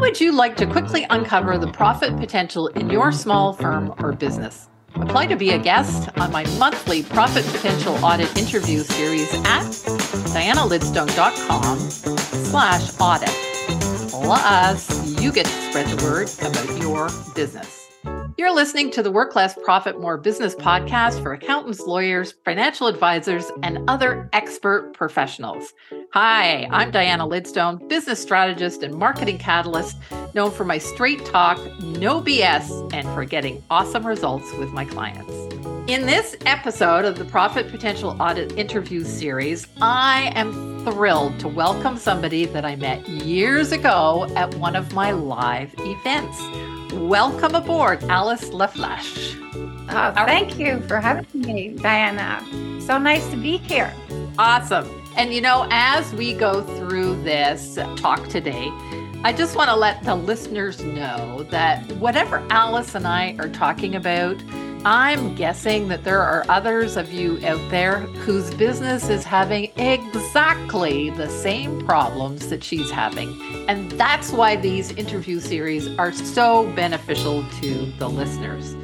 How would you like to quickly uncover the profit potential in your small firm or business? Apply to be a guest on my monthly Profit Potential Audit interview series at dianalidstone.com/audit. Plus, you get to spread the word about your business. You're listening to the Work Less Profit More Business podcast for accountants, lawyers, financial advisors, and other expert professionals. Hi, I'm Diana Lidstone, business strategist and marketing catalyst, known for my straight talk, no BS, and for getting awesome results with my clients. In this episode of the Profit Potential Audit interview series, I am thrilled to welcome somebody that I met years ago at one of my live events. Welcome aboard, Alice La Flèche. Oh, thank you for having me, Diana. So nice to be here. Awesome. And you know, as we go through this talk today, I just want to let the listeners know that whatever Alice and I are talking about, I'm guessing that there are others of you out there whose business is having exactly the same problems that she's having. And that's why these interview series are so beneficial to the listeners.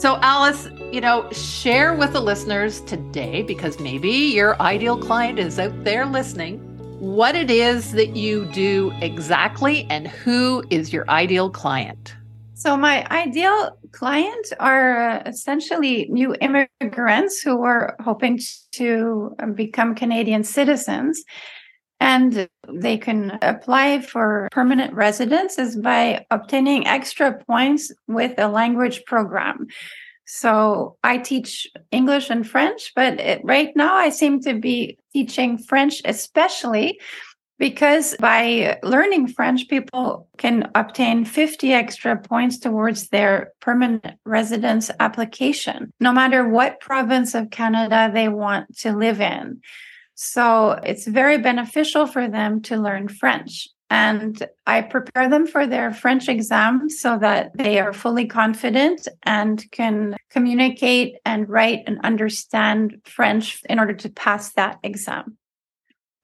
So Alice, you know, share with the listeners today, because maybe your ideal client is out there listening, what it is that you do exactly and who is your ideal client. So my ideal client are essentially new immigrants who were hoping to become Canadian citizens, and they can apply for permanent residence by obtaining extra points with a language program. So I teach English and French, but right now I seem to be teaching French especially, because by learning French, people can obtain 50 extra points towards their permanent residence application, no matter what province of Canada they want to live in. So it's very beneficial for them to learn French. And I prepare them for their French exam so that they are fully confident and can communicate and write and understand French in order to pass that exam.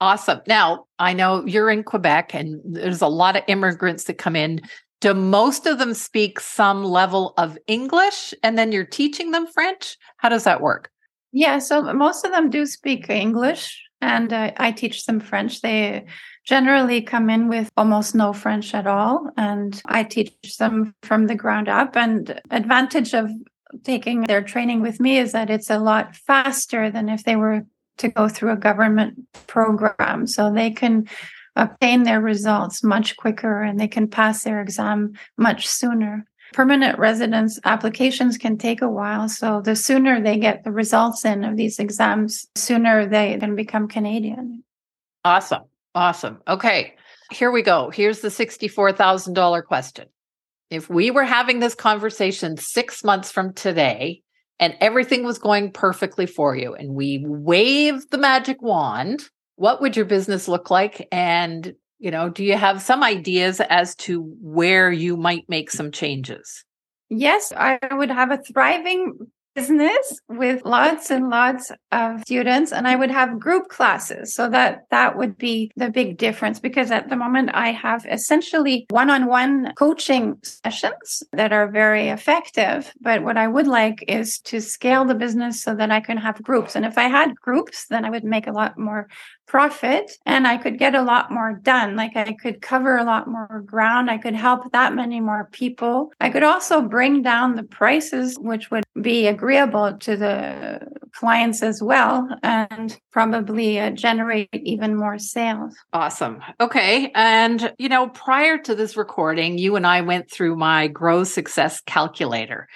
Awesome. Now, I know you're in Quebec and there's a lot of immigrants that come in. Do most of them speak some level of English and then you're teaching them French? How does that work? Yeah, so most of them do speak English and I teach them French. They generally come in with almost no French at all and I teach them from the ground up. And advantage of taking their training with me is that it's a lot faster than if they were to go through a government program. So they can obtain their results much quicker and they can pass their exam much sooner. Permanent residence applications can take a while. So the sooner they get the results in of these exams, the sooner they can become Canadian. Awesome. Awesome. Okay, here we go. Here's the $64,000 question. If we were having this conversation 6 months from today, and everything was going perfectly for you, and we waved the magic wand, what would your business look like? And, you know, do you have some ideas as to where you might make some changes? Yes, I would have a thriving business with lots and lots of students, and I would have group classes. So that would be the big difference, because at the moment I have essentially one-on-one coaching sessions that are very effective. But what I would like is to scale the business so that I can have groups. And if I had groups, then I would make a lot more profit and I could get a lot more done. Like I could cover a lot more ground. I could help that many more people. I could also bring down the prices, which would be agreeable to the clients as well, and probably generate even more sales. Awesome. Okay. And, you know, prior to this recording, you and I went through my GROW Success Calculator.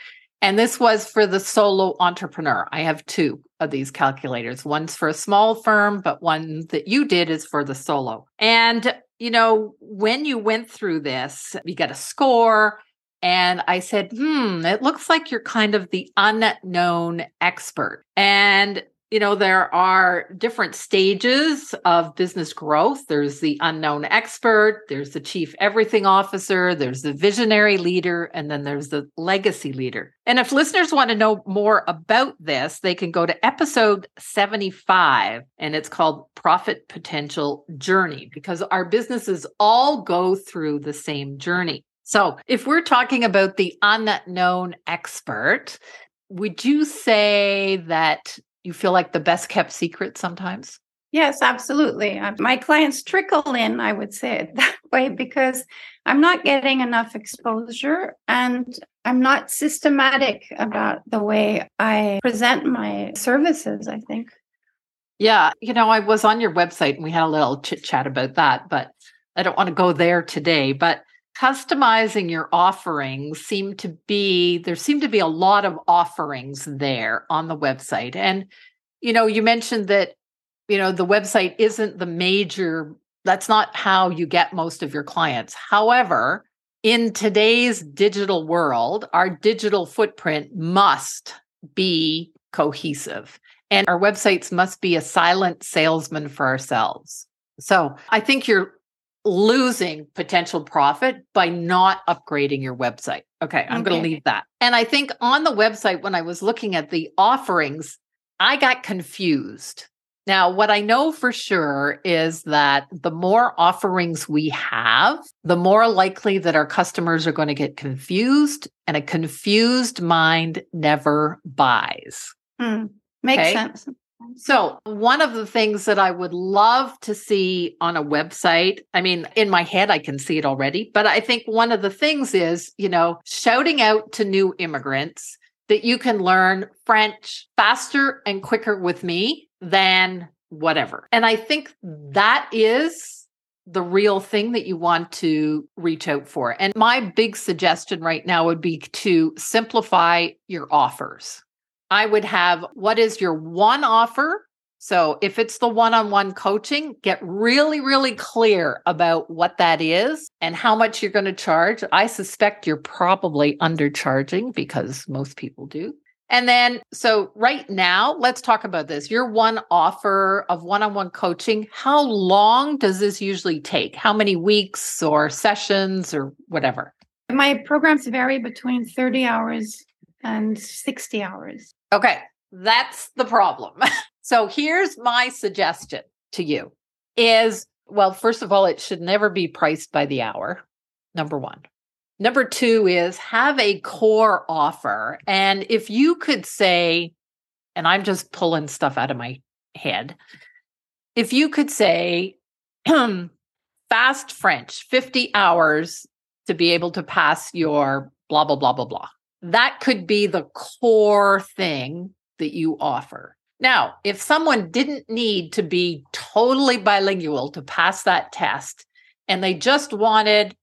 And this was for the solo entrepreneur. I have two of these calculators. One's for a small firm, but one that you did is for the solo. And, you know, when you went through this, you got a score. And I said, it looks like you're kind of the unknown expert. And You know, there are different stages of business growth. There's the unknown expert, there's the chief everything officer, there's the visionary leader, and then there's the legacy leader. And if listeners want to know more about this, they can go to episode 75, and it's called Profit Potential Journey, because our businesses all go through the same journey. So if we're talking about the unknown expert, would you say that you feel like the best kept secret sometimes? Yes, absolutely. My clients trickle in, I would say it that way, because I'm not getting enough exposure and I'm not systematic about the way I present my services, I think. Yeah. You know, I was on your website and we had a little chit chat about that, but I don't want to go there today. But customizing your offerings there seem to be a lot of offerings there on the website. And, you know, you mentioned that, you know, the website isn't the major, that's not how you get most of your clients. However, in today's digital world, our digital footprint must be cohesive and our websites must be a silent salesman for ourselves. So I think you're losing potential profit by not upgrading your website. Okay, I'm going to leave that. And I think on the website, when I was looking at the offerings, I got confused. Now, what I know for sure is that the more offerings we have, the more likely that our customers are going to get confused, and a confused mind never buys. Makes sense. So one of the things that I would love to see on a website, I mean, in my head, I can see it already, but I think one of the things is, you know, shouting out to new immigrants that you can learn French faster and quicker with me than whatever. And I think that is the real thing that you want to reach out for. And my big suggestion right now would be to simplify your offers. I would have, what is your one offer? So if it's the one-on-one coaching, get really, really clear about what that is and how much you're going to charge. I suspect you're probably undercharging because most people do. And then, so right now, let's talk about this. Your one offer of one-on-one coaching, how long does this usually take? How many weeks or sessions or whatever? My programs vary between 30 hours and 60 hours. Okay, that's the problem. So here's my suggestion to you is, well, first of all, it should never be priced by the hour, number one. Number two is have a core offer. And if you could say, and I'm just pulling stuff out of my head, if you could say fast French, 50 hours to be able to pass your blah, blah, blah, blah, blah. That could be the core thing that you offer. Now, if someone didn't need to be totally bilingual to pass that test, and they just wanted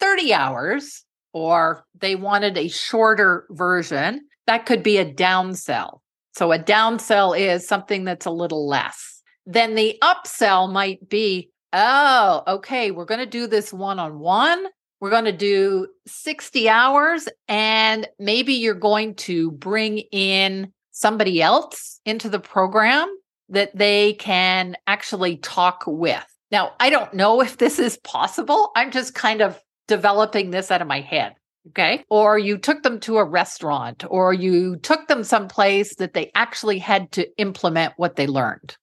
30 hours, or they wanted a shorter version, that could be a downsell. So a downsell is something that's a little less. Then the upsell might be, oh, okay, we're going to do this one-on-one. We're going to do 60 hours, and maybe you're going to bring in somebody else into the program that they can actually talk with. Now, I don't know if this is possible. I'm just kind of developing this out of my head, okay? Or you took them to a restaurant, or you took them someplace that they actually had to implement what they learned.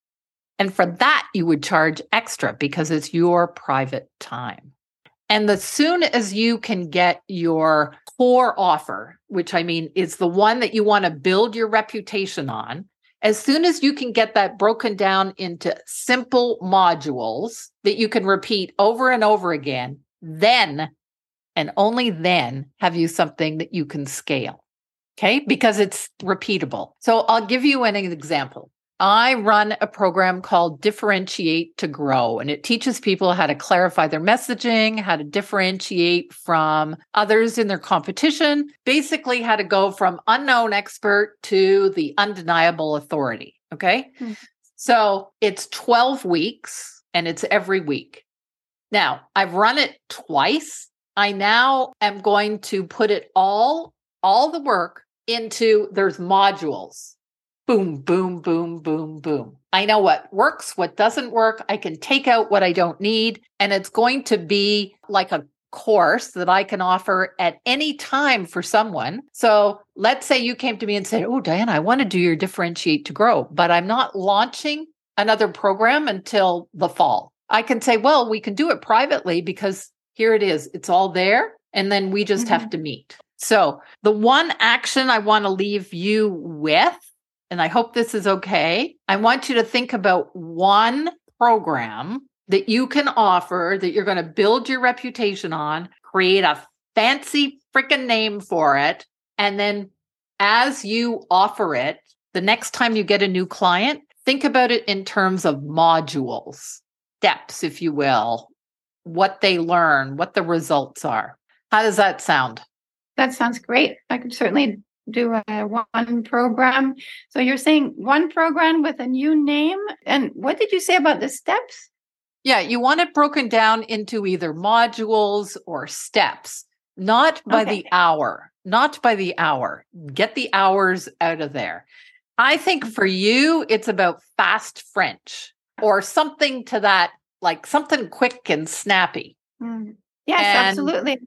And for that, you would charge extra because it's your private time. And as soon as you can get your core offer, which I mean is the one that you want to build your reputation on, as soon as you can get that broken down into simple modules that you can repeat over and over again, then and only then have you something that you can scale, okay? Because it's repeatable. So I'll give you an example. I run a program called Differentiate to Grow, and it teaches people how to clarify their messaging, how to differentiate from others in their competition, basically how to go from unknown expert to the undeniable authority, okay? Mm-hmm. So it's 12 weeks, and it's every week. Now, I've run it twice. I now am going to put it all the work into, there's modules. Boom, boom, boom, boom, boom. I know what works, what doesn't work. I can take out what I don't need. And it's going to be like a course that I can offer at any time for someone. So let's say you came to me and said, oh, Diana, I want to do your Differentiate to Grow, but I'm not launching another program until the fall. I can say, well, we can do it privately because here it is. It's all there. And then we just have to meet. So the one action I want to leave you with, and I hope this is okay, I want you to think about one program that you can offer that you're going to build your reputation on, create a fancy freaking name for it. And then as you offer it, the next time you get a new client, think about it in terms of modules, steps, if you will, what they learn, what the results are. How does that sound? That sounds great. I could certainly do one program. So you're saying one program with a new name. And what did you say about the steps? Yeah, you want it broken down into either modules or steps, not by the hour, not by the hour. Get the hours out of there. I think for you, it's about fast French or something to that, like something quick and snappy. Mm. Yes, and, absolutely.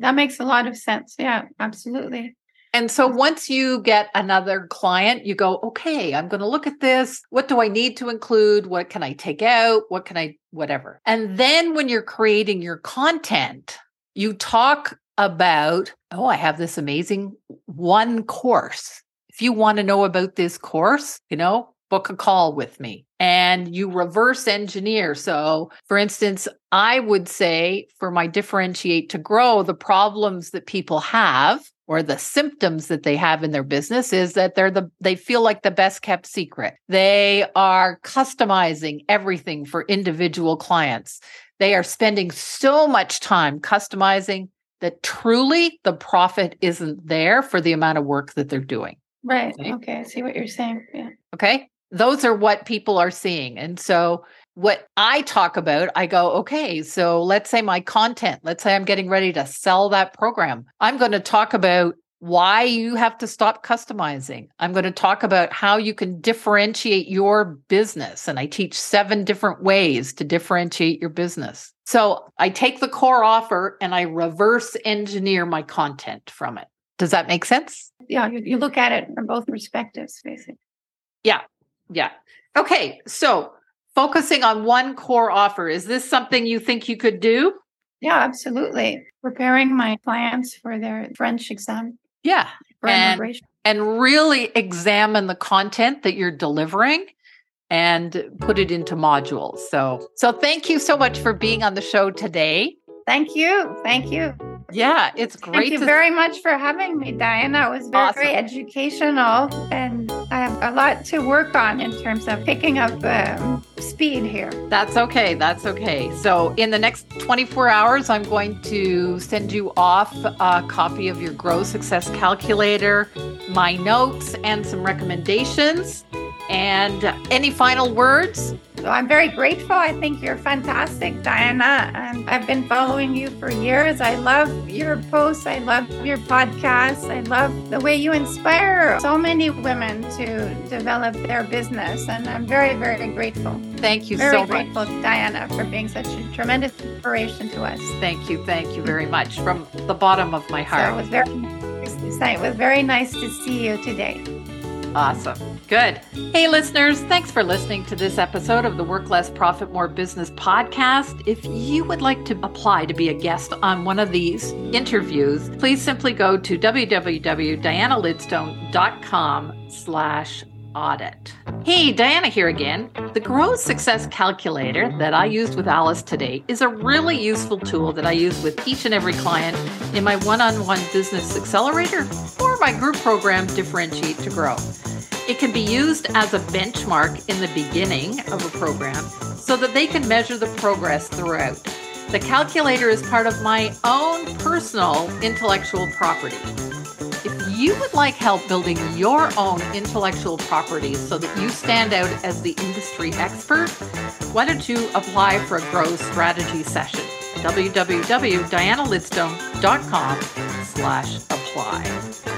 That makes a lot of sense. Yeah, absolutely. And so once you get another client, you go, okay, I'm going to look at this. What do I need to include? What can I take out? What can I, whatever. And then when you're creating your content, you talk about, oh, I have this amazing one course. If you want to know about this course, you know, book a call with me. And you reverse engineer. So for instance, I would say for my Differentiate to Grow, the problems that people have or the symptoms that they have in their business is that they feel like the best kept secret. They are customizing everything for individual clients. They are spending so much time customizing that truly the profit isn't there for the amount of work that they're doing. Right. Okay. I see what you're saying. Yeah. Okay. Those are what people are seeing. And so what I talk about, I go, okay, so let's say my content, let's say I'm getting ready to sell that program. I'm going to talk about why you have to stop customizing. I'm going to talk about how you can differentiate your business. And I teach 7 different ways to differentiate your business. So I take the core offer and I reverse engineer my content from it. Does that make sense? Yeah. You look at it from both perspectives, basically. Yeah. Yeah. Okay. So focusing on one core offer, is this something you think you could do? Yeah, absolutely. Preparing my clients for their French exam. Yeah. And really examine the content that you're delivering and put it into modules. So thank you so much for being on the show today. Thank you. Thank you. Yeah, it's great. Thank you very much for having me, Diana. It was very, very educational, and I have a lot to work on in terms of picking up speed here. That's okay. That's okay. So in the next 24 hours, I'm going to send you off a copy of your GROW Success Calculator, my notes, and some recommendations. And any final words? So I'm very grateful. I think you're fantastic, Diana. I've been following you for years. I love your posts. I love your podcasts. I love the way you inspire so many women to develop their business. And I'm very, very grateful. Thank you so much. Very grateful, Diana, for being such a tremendous inspiration to us. Thank you. Thank you very much from the bottom of my heart. So it was very nice to see you today. Awesome. Good. Hey, listeners, thanks for listening to this episode of the Work Less, Profit More Business podcast. If you would like to apply to be a guest on one of these interviews, please simply go to www.dianalidstone.com/audit. Hey, Diana here again. The GROW Success Calculator that I used with Alice today is a really useful tool that I use with each and every client in my one-on-one business accelerator or my group program, Differentiate to Grow. It can be used as a benchmark in the beginning of a program so that they can measure the progress throughout. The calculator is part of my own personal intellectual property. If you would like help building your own intellectual property so that you stand out as the industry expert, why don't you apply for a GROW strategy session? www.dianalidstone.com/apply.